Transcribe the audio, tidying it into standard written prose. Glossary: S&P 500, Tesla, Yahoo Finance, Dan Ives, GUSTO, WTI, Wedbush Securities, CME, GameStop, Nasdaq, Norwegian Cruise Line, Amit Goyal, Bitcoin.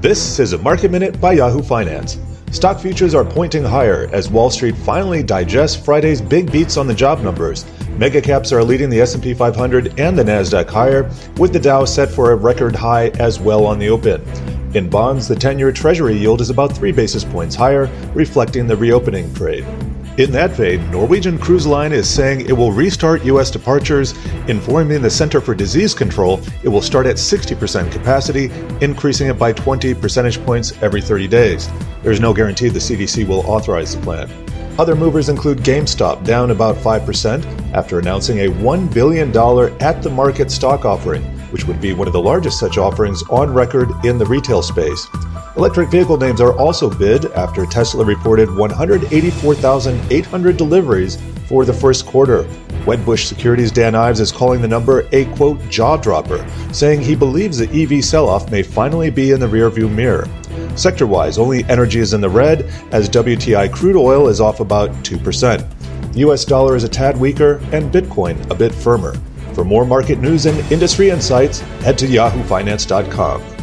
This is a Market Minute by Yahoo Finance. Stock futures are pointing higher as Wall Street finally digests Friday's big beats on the job numbers. Mega caps are leading the S&P 500 and the Nasdaq higher, with the Dow set for a record high as well on the open. In bonds, the 10-year Treasury yield is about 3 basis points higher, reflecting the reopening trade. In that vein, Norwegian Cruise Line is saying it will restart U.S. departures, informing the Center for Disease Control it will start at 60% capacity, increasing it by 20 percentage points every 30 days. There's no guarantee the CDC will authorize the plan. Other movers include GameStop, down about 5% after announcing a $1 billion at-the-market stock offering, which would be one of the largest such offerings on record in the retail space. Electric vehicle names are also bid after Tesla reported 184,800 deliveries for the first quarter. Wedbush Securities' Dan Ives is calling the number a, quote, jaw-dropper, saying he believes the EV sell-off may finally be in the rearview mirror. Sector-wise, only energy is in the red, as WTI crude oil is off about 2%. The U.S. dollar is a tad weaker and Bitcoin a bit firmer. For more market news and industry insights, head to yahoofinance.com.